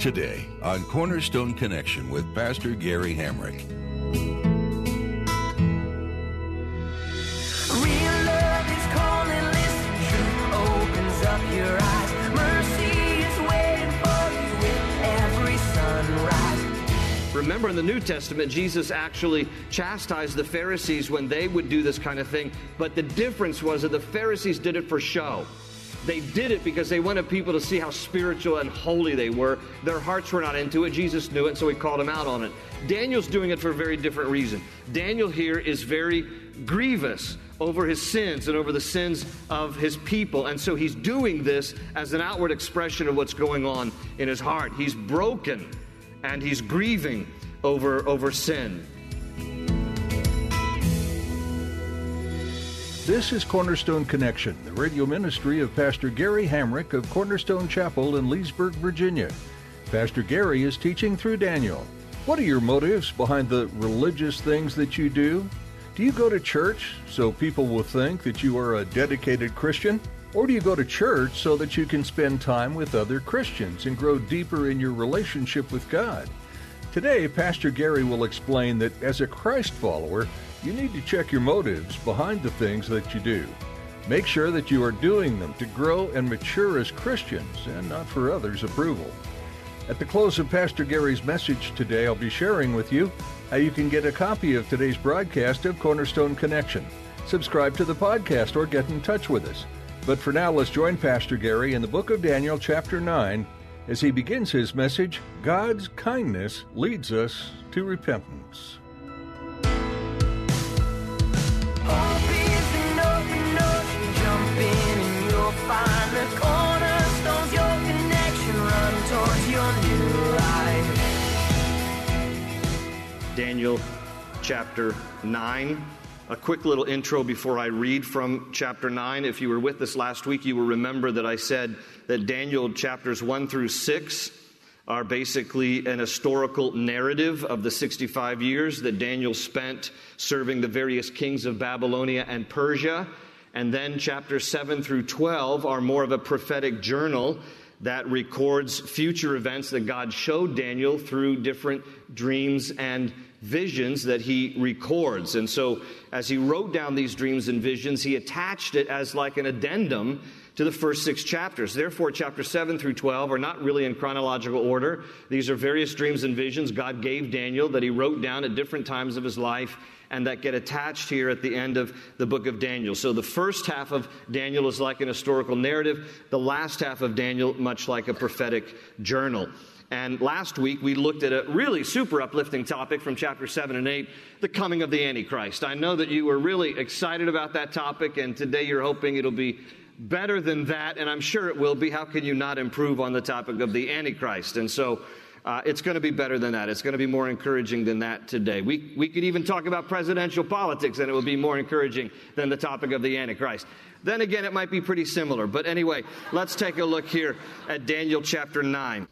Today on Cornerstone Connection with Pastor Gary Hamrick. Real love is calling, listen, truth opens up your eyes. Mercy is waiting for you with every sunrise. Remember, in the New Testament, Jesus actually chastised the Pharisees when they would do this kind of thing, but the difference was that the Pharisees did it for show. They did it because they wanted people to see how spiritual and holy they were. Their hearts were not into it. Jesus knew it, so he called them out on it. Daniel's doing it for a very different reason. Daniel here is very grievous over his sins and over the sins of his people, and so he's doing this as an outward expression of what's going on in his heart. He's broken, and he's grieving over sin. This is Cornerstone Connection, the radio ministry of Pastor Gary Hamrick of Cornerstone Chapel in Leesburg, Virginia. Pastor Gary is teaching through Daniel. What are your motives behind the religious things that you do? Do you go to church so people will think that you are a dedicated Christian? Or do you go to church so that you can spend time with other Christians and grow deeper in your relationship with God? Today, Pastor Gary will explain that as a Christ follower, you need to check your motives behind the things that you do. Make sure that you are doing them to grow and mature as Christians and not for others' approval. At the close of Pastor Gary's message today, I'll be sharing with you how you can get a copy of today's broadcast of Cornerstone Connection. Subscribe to the podcast or get in touch with us. But for now, let's join Pastor Gary in the book of Daniel, chapter 9, as he begins his message, God's Kindness Leads Us to Repentance. Daniel chapter 9. A quick little intro before I read from chapter 9. If you were with us last week, you will remember that I said that Daniel chapters 1 through 6 are basically an historical narrative of the 65 years that Daniel spent serving the various kings of Babylonia and Persia. And then chapters 7 through 12 are more of a prophetic journal that records future events that God showed Daniel through different dreams and visions that he records. And so as he wrote down these dreams and visions, he attached it as like an addendum to the first six chapters. Therefore, chapter 7 through 12 are not really in chronological order. These are various dreams and visions God gave Daniel that he wrote down at different times of his life and that get attached here at the end of the book of Daniel. So the first half of Daniel is like an historical narrative, the last half of Daniel much like a prophetic journal. And last week we looked at a really super uplifting topic from chapter 7 and 8, the coming of the Antichrist. I know that you were really excited about that topic, and today you're hoping it'll be better than that, and I'm sure it will be. How can you not improve on the topic of the Antichrist? And so it's going to be better than that. It's going to be more encouraging than that today. We could even talk about presidential politics, and it would be more encouraging than the topic of the Antichrist. Then again, it might be pretty similar. But anyway, let's take a look here at Daniel chapter 9.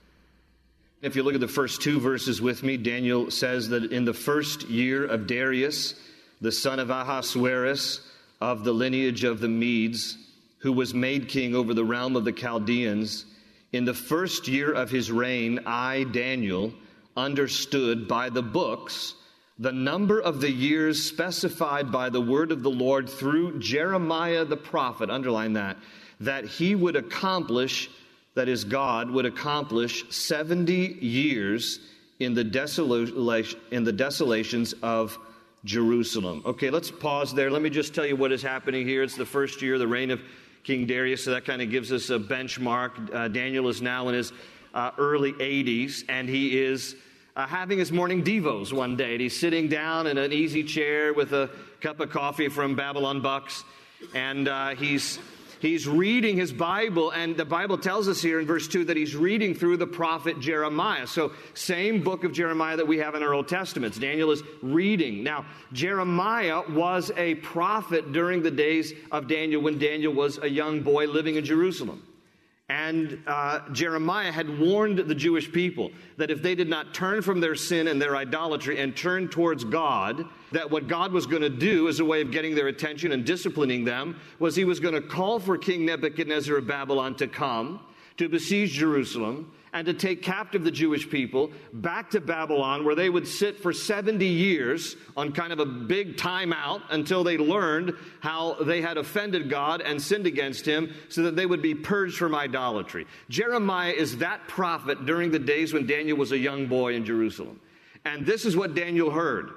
If you look at the first two verses with me, Daniel says that in the first year of Darius, the son of Ahasuerus, of the lineage of the Medes, who was made king over the realm of the Chaldeans, in the first year of his reign, I, Daniel, understood by the books the number of the years specified by the word of the Lord through Jeremiah the prophet, underline that he would accomplish, that is, God would accomplish 70 years in the desolations of Jerusalem. Okay, let's pause there. Let me just tell you what is happening here. It's the first year of the reign of King Darius, so that kind of gives us a benchmark. Daniel is now in his early 80s, and he is having his morning devos one day. And he's sitting down in an easy chair with a cup of coffee from Babylon Bucks, and he's He's reading his Bible, and the Bible tells us here in verse 2 that he's reading through the prophet Jeremiah. So same book of Jeremiah that we have in our Old Testaments. Daniel is reading. Now, Jeremiah was a prophet during the days of Daniel when Daniel was a young boy living in Jerusalem. And Jeremiah had warned the Jewish people that if they did not turn from their sin and their idolatry and turn towards God, that what God was going to do as a way of getting their attention and disciplining them was he was going to call for King Nebuchadnezzar of Babylon to come, to besiege Jerusalem, and to take captive the Jewish people back to Babylon, where they would sit for 70 years on kind of a big timeout until they learned how they had offended God and sinned against him, so that they would be purged from idolatry. Jeremiah is that prophet during the days when Daniel was a young boy in Jerusalem. And this is what Daniel heard.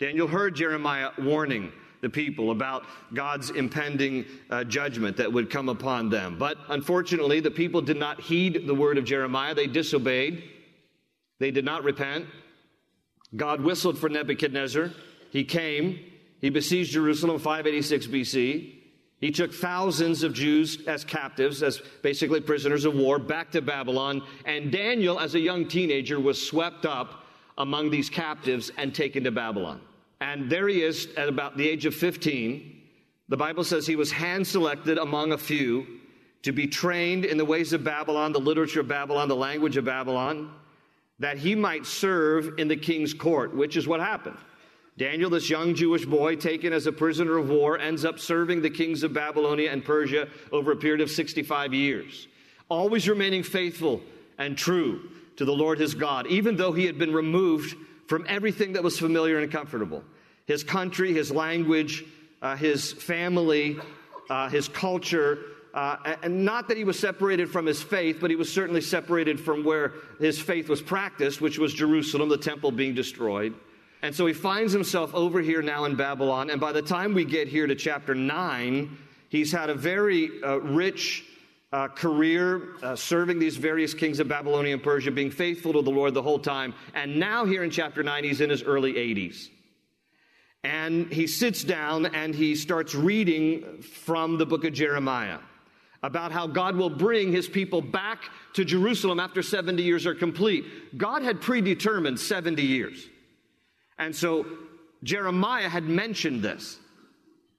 Daniel heard Jeremiah warning the people about God's impending judgment that would come upon them. But unfortunately, the people did not heed the word of Jeremiah. They disobeyed. They did not repent. God whistled for Nebuchadnezzar. He came. He besieged Jerusalem 586 BC. He took thousands of Jews as captives, as basically prisoners of war, back to Babylon. And Daniel, as a young teenager, was swept up among these captives and taken to Babylon. And there he is at about the age of 15. The Bible says he was hand-selected among a few to be trained in the ways of Babylon, the literature of Babylon, the language of Babylon, that he might serve in the king's court, which is what happened. Daniel, this young Jewish boy taken as a prisoner of war, ends up serving the kings of Babylonia and Persia over a period of 65 years, always remaining faithful and true to the Lord his God, even though he had been removed from everything that was familiar and comfortable. His country, his language, his family, his culture. And not that he was separated from his faith, but he was certainly separated from where his faith was practiced, which was Jerusalem, the temple being destroyed. And so he finds himself over here now in Babylon. And by the time we get here to chapter 9, he's had a very rich career, serving these various kings of Babylonia and Persia, being faithful to the Lord the whole time. And now here in chapter 9, he's in his early 80s. And he sits down and he starts reading from the book of Jeremiah about how God will bring his people back to Jerusalem after 70 years are complete. God had predetermined 70 years. And so Jeremiah had mentioned this.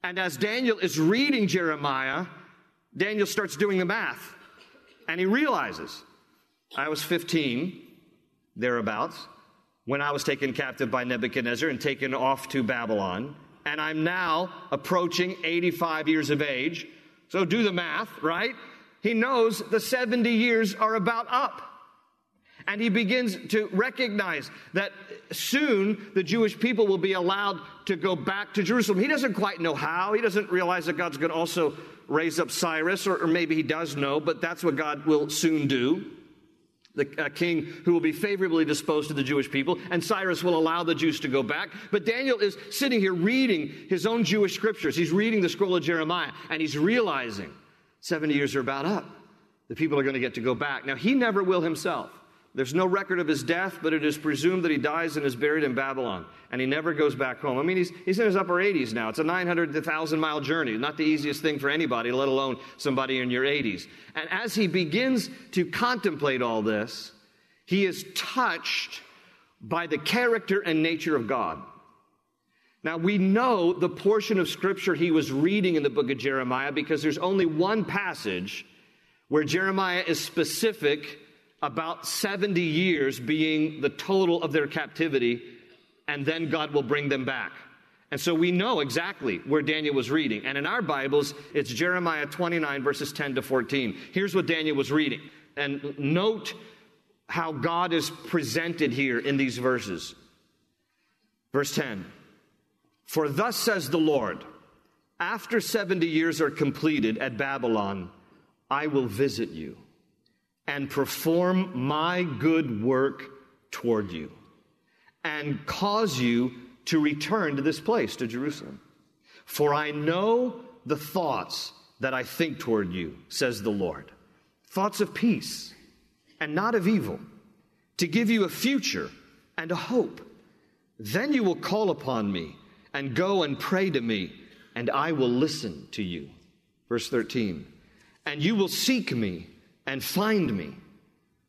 And as Daniel is reading Jeremiah, Daniel starts doing the math, and he realizes, I was 15, thereabouts, when I was taken captive by Nebuchadnezzar and taken off to Babylon, and I'm now approaching 85 years of age. So do the math, right? He knows the 70 years are about up. And he begins to recognize that soon the Jewish people will be allowed to go back to Jerusalem. He doesn't quite know how. He doesn't realize that God's going to also raise up Cyrus, or maybe he does know, but that's what God will soon do. A king who will be favorably disposed to the Jewish people, and Cyrus will allow the Jews to go back. But Daniel is sitting here reading his own Jewish scriptures. He's reading the scroll of Jeremiah, and he's realizing 70 years are about up. The people are going to get to go back. Now, he never will himself. There's no record of his death, but it is presumed that he dies and is buried in Babylon, and he never goes back home. I mean, he's in his upper 80s now. It's a 900-1,000-mile journey, not the easiest thing for anybody, let alone somebody in your 80s. And as he begins to contemplate all this, he is touched by the character and nature of God. Now, we know the portion of Scripture he was reading in the book of Jeremiah because there's only one passage where Jeremiah is specific about 70 years being the total of their captivity, and then God will bring them back. And so we know exactly where Daniel was reading. And in our Bibles, it's Jeremiah 29, verses 10 to 14. Here's what Daniel was reading. And note how God is presented here in these verses. Verse 10, "For thus says the Lord, after 70 years are completed at Babylon, I will visit you and perform my good work toward you, and cause you to return to this place, to Jerusalem. For I know the thoughts that I think toward you, says the Lord, thoughts of peace and not of evil, to give you a future and a hope. Then you will call upon me and go and pray to me, and I will listen to you." Verse 13, And you will seek me and find me.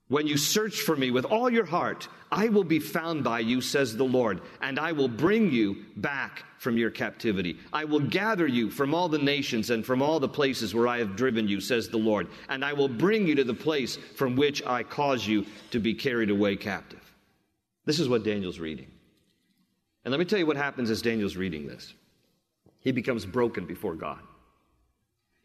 When you search for me with all your heart, I will be found by you, says the Lord, and I will bring you back from your captivity. I will gather you from all the nations and from all the places where I have driven you, says the Lord, and I will bring you to the place from which I caused you to be carried away captive. This is what Daniel's reading. And let me tell you what happens as Daniel's reading this. He becomes broken before God.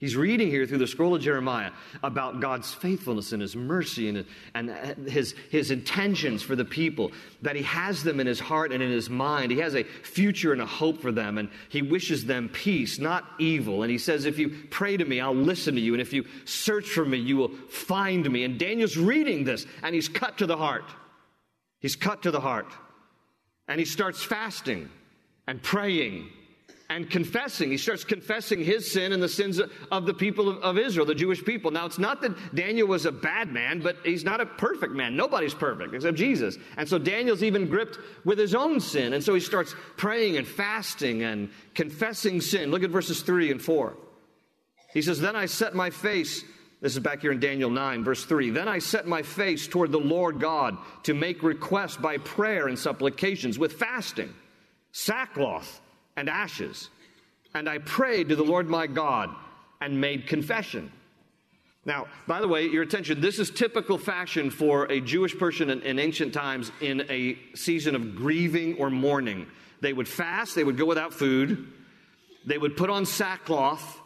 He's reading here through the scroll of Jeremiah about God's faithfulness and his mercy and his intentions for the people, that he has them in his heart and in his mind. He has a future and a hope for them, and he wishes them peace, not evil. And he says, if you pray to me, I'll listen to you, and if you search for me, you will find me. And Daniel's reading this, and he's cut to the heart. He's cut to the heart. And he starts fasting and praying and confessing. He starts confessing his sin and the sins of the people of Israel, the Jewish people. Now, it's not that Daniel was a bad man, but he's not a perfect man. Nobody's perfect except Jesus. And so Daniel's even gripped with his own sin. And so he starts praying and fasting and confessing sin. Look at verses 3 and 4. He says, then I set my face, this is back here in Daniel 9, verse 3. Then I set my face toward the Lord God to make requests by prayer and supplications with fasting, sackcloth, and ashes. And I prayed to the Lord my God and made confession. Now, by the way, your attention, this is typical fashion for a Jewish person in ancient times in a season of grieving or mourning. They would fast, they would go without food, they would put on sackcloth,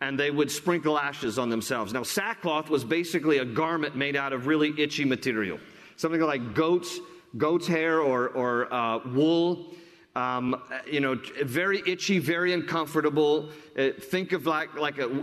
and they would sprinkle ashes on themselves. Now, sackcloth was basically a garment made out of really itchy material. Something like goat's hair or wool. Very itchy, very uncomfortable. Think of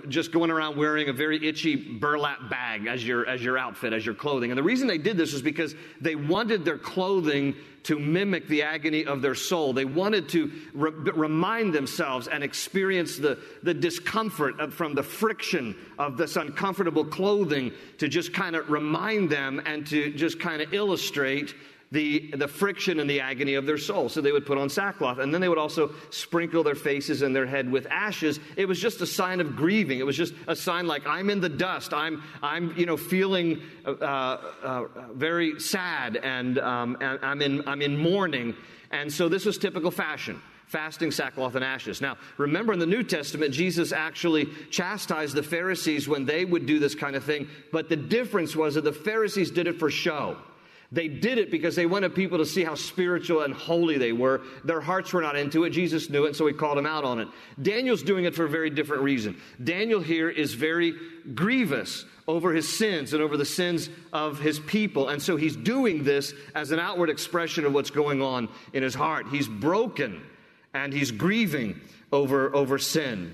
just going around wearing a very itchy burlap bag as your outfit, as your clothing. And the reason they did this was because they wanted their clothing to mimic the agony of their soul. They wanted to remind themselves and experience the discomfort from the friction of this uncomfortable clothing to just kind of remind them and to just kind of illustrate the friction and the agony of their soul. So they would put on sackcloth, and then they would also sprinkle their faces and their head with ashes. It was just a sign of grieving. It was just a sign like, I'm in the dust. I'm feeling very sad, and I'm in mourning. And so this was typical fashion. Fasting, sackcloth, and ashes. Now, remember in the New Testament, Jesus actually chastised the Pharisees when they would do this kind of thing, but the difference was that the Pharisees did it for show. They did it because they wanted people to see how spiritual and holy they were. Their hearts were not into it. Jesus knew it, so he called them out on it. Daniel's doing it for a very different reason. Daniel here is very grievous over his sins and over the sins of his people. And so he's doing this as an outward expression of what's going on in his heart. He's broken and he's grieving over sin.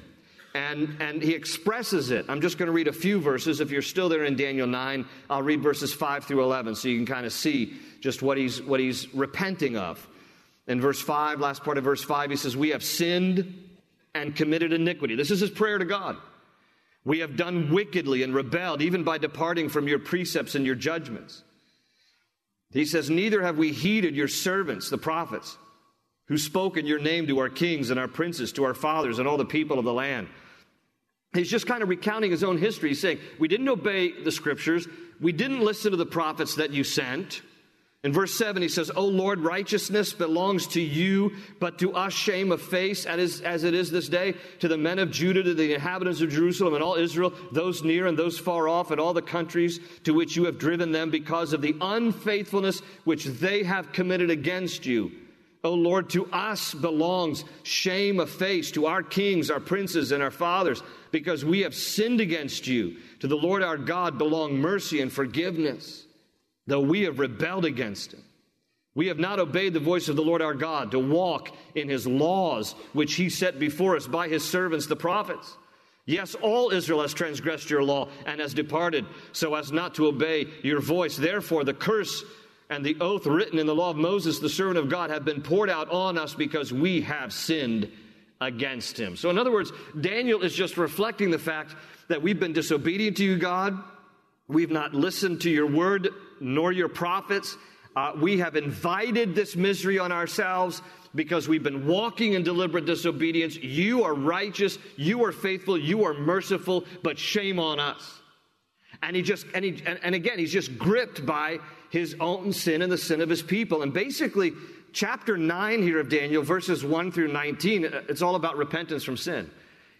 And he expresses it. I'm just going to read a few verses. If you're still there in Daniel 9, I'll read verses 5 through 11 so you can kind of see just what he's repenting of. In verse 5, last part of verse 5, he says, we have sinned and committed iniquity. This is his prayer to God. We have done wickedly and rebelled, even by departing from your precepts and your judgments. He says, neither have we heeded your servants, the prophets, who spoke in your name to our kings and our princes, to our fathers and all the people of the land. He's just kind of recounting his own history. He's saying, we didn't obey the scriptures. We didn't listen to the prophets that you sent. In verse 7, he says, O Lord, righteousness belongs to you, but to us shame of face, as it is this day, to the men of Judah, to the inhabitants of Jerusalem and all Israel, those near and those far off, and all the countries to which you have driven them because of the unfaithfulness which they have committed against you. O Lord, to us belongs shame of face, to our kings, our princes, and our fathers, because we have sinned against you. To the Lord our God belong mercy and forgiveness, though we have rebelled against him. We have not obeyed the voice of the Lord our God to walk in his laws, which he set before us by his servants, the prophets. Yes, all Israel has transgressed your law and has departed so as not to obey your voice. Therefore, the curse and the oath written in the law of Moses, the servant of God, have been poured out on us because we have sinned against him. So in other words, Daniel is just reflecting the fact that we've been disobedient to you, God. We've not listened to your word nor your prophets. We have invited this misery on ourselves. because we've been walking in deliberate disobedience. You are righteous, you are faithful, you are merciful, but shame on us. And he's just gripped by his own sin and the sin of his people. And basically, chapter 9 here of Daniel, verses 1 through 19, it's all about repentance from sin.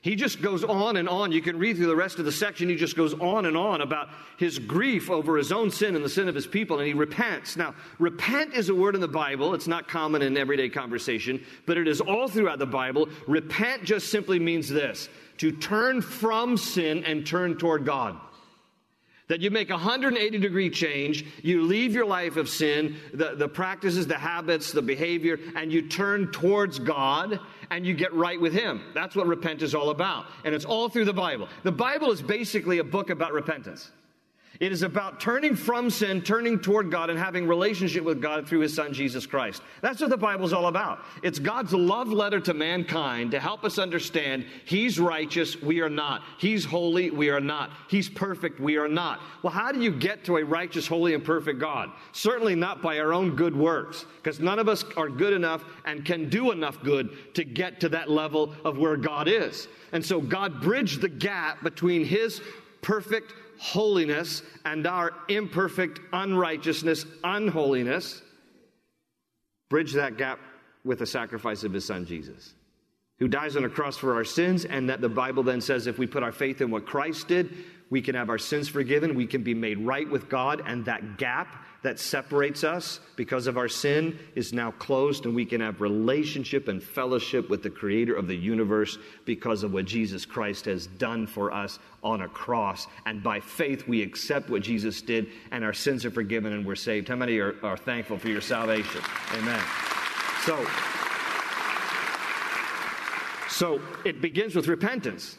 He just goes on and on. You can read through the rest of the section. He just goes on and on about his grief over his own sin and the sin of his people, and he repents. Now, repent is a word in the Bible. It's not common in everyday conversation, but it is all throughout the Bible. Repent just simply means this: to turn from sin and turn toward God. That you make a 180-degree change, you leave your life of sin, the practices, the habits, the behavior, and you turn towards God, and you get right with Him. That's what repent is all about, and it's all through the Bible. The Bible is basically a book about repentance. It is about turning from sin, turning toward God, and having relationship with God through His Son, Jesus Christ. That's what the Bible's all about. It's God's love letter to mankind to help us understand He's righteous, we are not. He's holy, we are not. He's perfect, we are not. Well, how do you get to a righteous, holy, and perfect God? Certainly not by our own good works, because none of us are good enough and can do enough good to get to that level of where God is. And so God bridged the gap between His perfect holiness and our imperfect unrighteousness, unholiness. Bridge that gap with the sacrifice of His Son Jesus, who dies on a cross for our sins, and that the Bible then says if we put our faith in what Christ did, we can have our sins forgiven, we can be made right with God, and that gap that separates us because of our sin is now closed, and we can have relationship and fellowship with the Creator of the universe because of what Jesus Christ has done for us on a cross. And by faith, we accept what Jesus did, and our sins are forgiven, and we're saved. How many are thankful for your salvation? Amen. So it begins with repentance.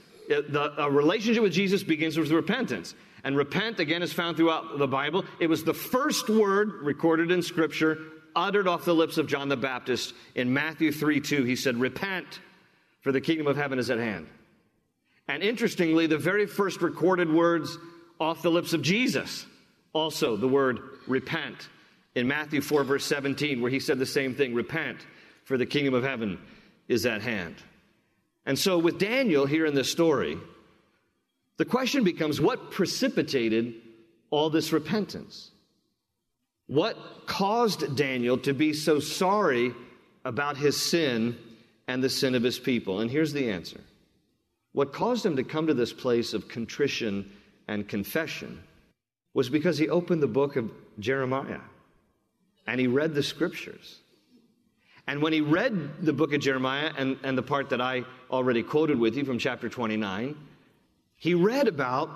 A relationship with Jesus begins with repentance. And repent, again, is found throughout the Bible. It was the first word recorded in Scripture, uttered off the lips of John the Baptist. In Matthew 3:2, he said, "Repent, for the kingdom of heaven is at hand." And interestingly, the very first recorded words off the lips of Jesus, also the word repent. In Matthew 4, verse 17, where he said the same thing, "Repent, for the kingdom of heaven is at hand." And so with Daniel here in this story, the question becomes, what precipitated all this repentance? What caused Daniel to be so sorry about his sin and the sin of his people? And here's the answer. What caused him to come to this place of contrition and confession was because he opened the book of Jeremiah and he read the Scriptures. And when he read the book of Jeremiah and the part that I already quoted with you from chapter 29, he read about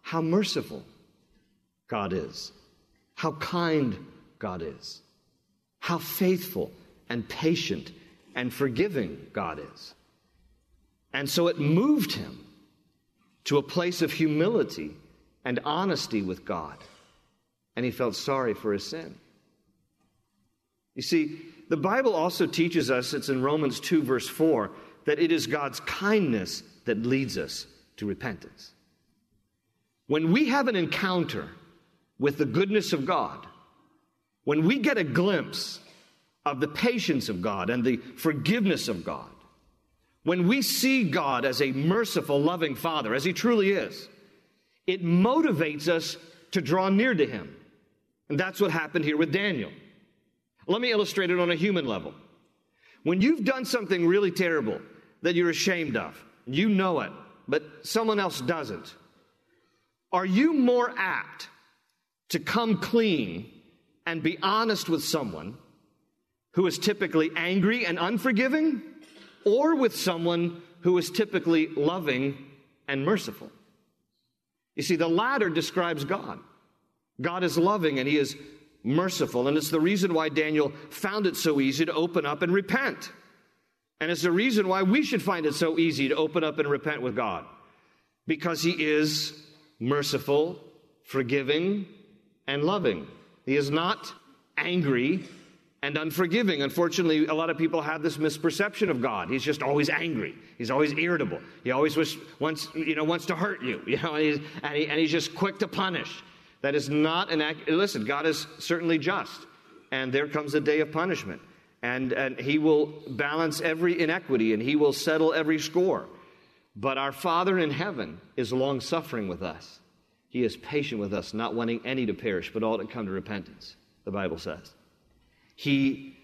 how merciful God is, how kind God is, how faithful and patient and forgiving God is. And so it moved him to a place of humility and honesty with God, and he felt sorry for his sin. You see, the Bible also teaches us, it's in Romans 2, verse 4, that it is God's kindness that leads us to repentance. When we have an encounter with the goodness of God, when we get a glimpse of the patience of God and the forgiveness of God, when we see God as a merciful, loving Father, as He truly is, it motivates us to draw near to Him. And that's what happened here with Daniel. Let me illustrate it on a human level. When you've done something really terrible that you're ashamed of, you know it, but someone else doesn't, are you more apt to come clean and be honest with someone who is typically angry and unforgiving, or with someone who is typically loving and merciful? You see, the latter describes God. God is loving and He is merciful, and it's the reason why Daniel found it so easy to open up and repent. And it's the reason why we should find it so easy to open up and repent with God, because He is merciful, forgiving, and loving. He is not angry and unforgiving. Unfortunately, a lot of people have this misperception of God. He's just always angry. He's always irritable. He always wants to hurt you. He's just quick to punish. That is not an act. Listen, God is certainly just, and there comes a day of punishment. And he will balance every inequity, and he will settle every score. But our Father in heaven is long-suffering with us. He is patient with us, not wanting any to perish, but all to come to repentance, the Bible says. He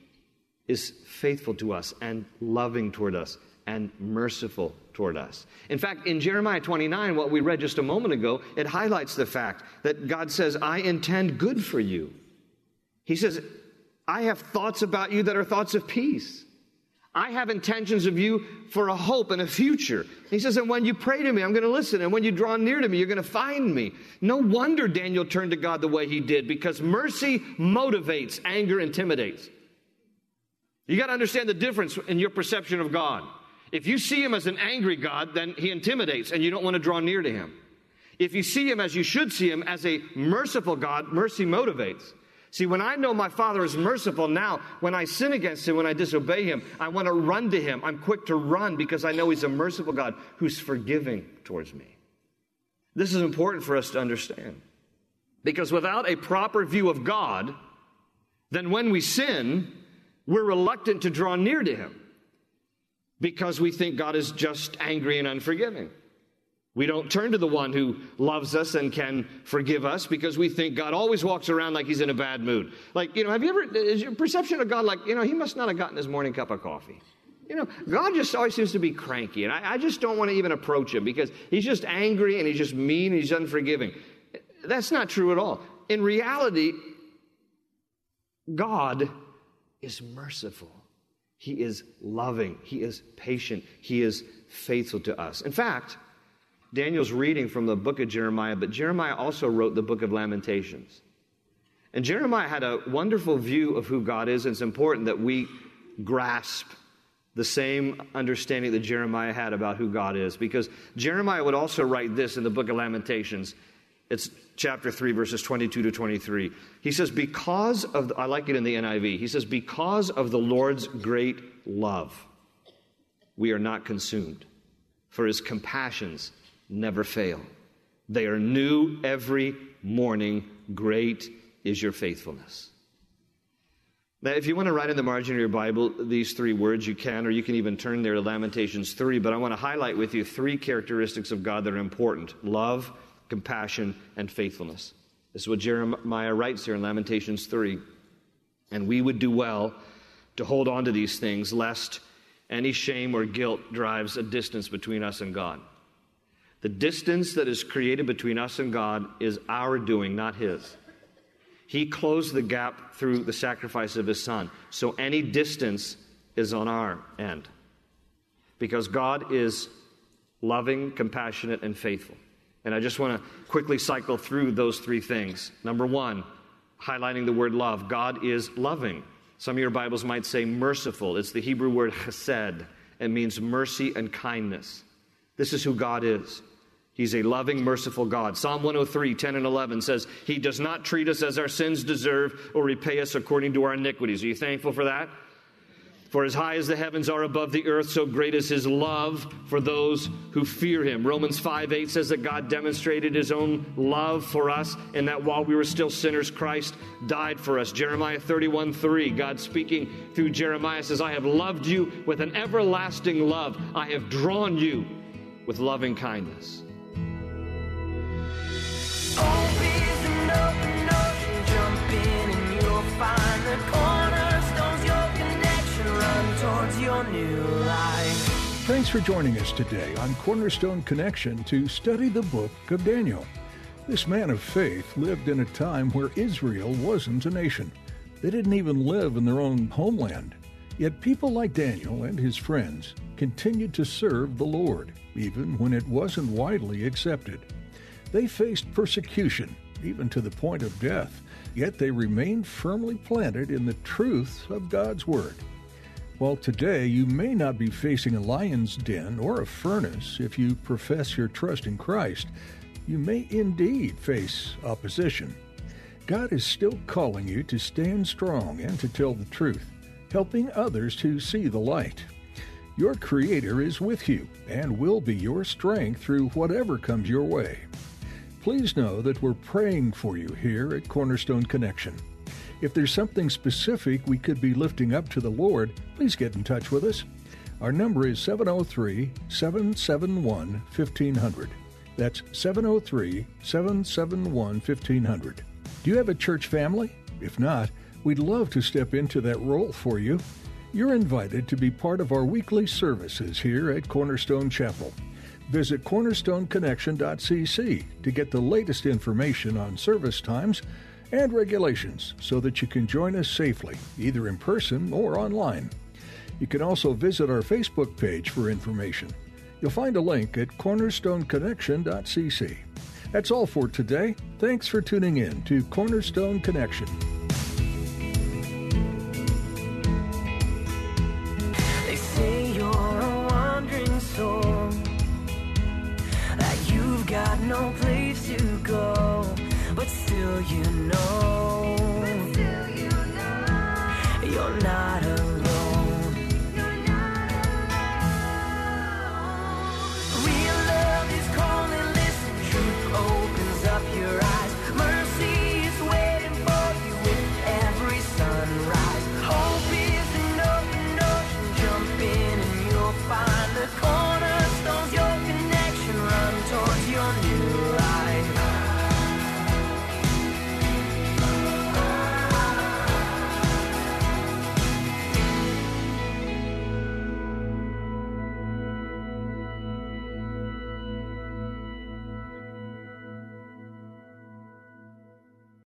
is faithful to us and loving toward us and merciful toward us. In fact, in Jeremiah 29, what we read just a moment ago, it highlights the fact that God says, I intend good for you. He says, I have thoughts about you that are thoughts of peace. I have intentions of you for a hope and a future. He says, and when you pray to me, I'm going to listen. And when you draw near to me, you're going to find me. No wonder Daniel turned to God the way he did, because mercy motivates, anger intimidates. You got to understand the difference in your perception of God. If you see him as an angry God, then he intimidates and you don't want to draw near to him. If you see him as you should see him, as a merciful God, mercy motivates. See, when I know my Father is merciful now, when I sin against him, when I disobey him, I want to run to him. I'm quick to run because I know he's a merciful God who's forgiving towards me. This is important for us to understand, because without a proper view of God, then when we sin, we're reluctant to draw near to him, because we think God is just angry and unforgiving. We don't turn to the one who loves us and can forgive us, because we think God always walks around like he's in a bad mood. Like, is your perception of God like, he must not have gotten his morning cup of coffee. God just always seems to be cranky, and I just don't want to even approach him because he's just angry and he's just mean and he's unforgiving. That's not true at all. In reality, God is merciful. He is loving. He is patient. He is faithful to us. In fact, Daniel's reading from the book of Jeremiah, but Jeremiah also wrote the book of Lamentations. And Jeremiah had a wonderful view of who God is, and it's important that we grasp the same understanding that Jeremiah had about who God is, because Jeremiah would also write this in the book of Lamentations. It's chapter 3, verses 22 to 23. He says, I like it in the NIV. He says, because of the Lord's great love, we are not consumed, for his compassions never fail. They are new every morning. Great is your faithfulness. Now, if you want to write in the margin of your Bible these three words, you can, or you can even turn there to Lamentations 3, but I want to highlight with you three characteristics of God that are important: love, compassion, and faithfulness. This is what Jeremiah writes here in Lamentations 3. And we would do well to hold on to these things, lest any shame or guilt drives a distance between us and God. The distance that is created between us and God is our doing, not his. He closed the gap through the sacrifice of his Son. So any distance is on our end, because God is loving, compassionate, and faithful. And I just want to quickly cycle through those three things. Number one, highlighting the word love. God is loving. Some of your Bibles might say merciful. It's the Hebrew word chesed. It means mercy and kindness. This is who God is. He's a loving, merciful God. Psalm 103, 10 and 11 says, he does not treat us as our sins deserve or repay us according to our iniquities. Are you thankful for that? For as high as the heavens are above the earth, so great is his love for those who fear him. Romans 5:8 says that God demonstrated his own love for us, and that while we were still sinners, Christ died for us. Jeremiah 31:3, God speaking through Jeremiah says, I have loved you with an everlasting love. I have drawn you with loving kindness. Open up and up and jump in, and you'll find the cornerstones, your connection, run towards your new life. Thanks for joining us today on Cornerstone Connection to study the book of Daniel. This man of faith lived in a time where Israel wasn't a nation. They didn't even live in their own homeland. Yet people like Daniel and his friends continued to serve the Lord, even when it wasn't widely accepted. They faced persecution, even to the point of death, yet they remained firmly planted in the truth of God's Word. While today you may not be facing a lion's den or a furnace if you profess your trust in Christ, you may indeed face opposition. God is still calling you to stand strong and to tell the truth, helping others to see the light. Your Creator is with you and will be your strength through whatever comes your way. Please know that we're praying for you here at Cornerstone Connection. If there's something specific we could be lifting up to the Lord, please get in touch with us. Our number is 703-771-1500. That's 703-771-1500. Do you have a church family? If not, we'd love to step into that role for you. You're invited to be part of our weekly services here at Cornerstone Chapel. Visit cornerstoneconnection.cc to get the latest information on service times and regulations so that you can join us safely, either in person or online. You can also visit our Facebook page for information. You'll find a link at cornerstoneconnection.cc. That's all for today. Thanks for tuning in to Cornerstone Connection. They say you're a wandering soul, that you've got no place to go, but still you know.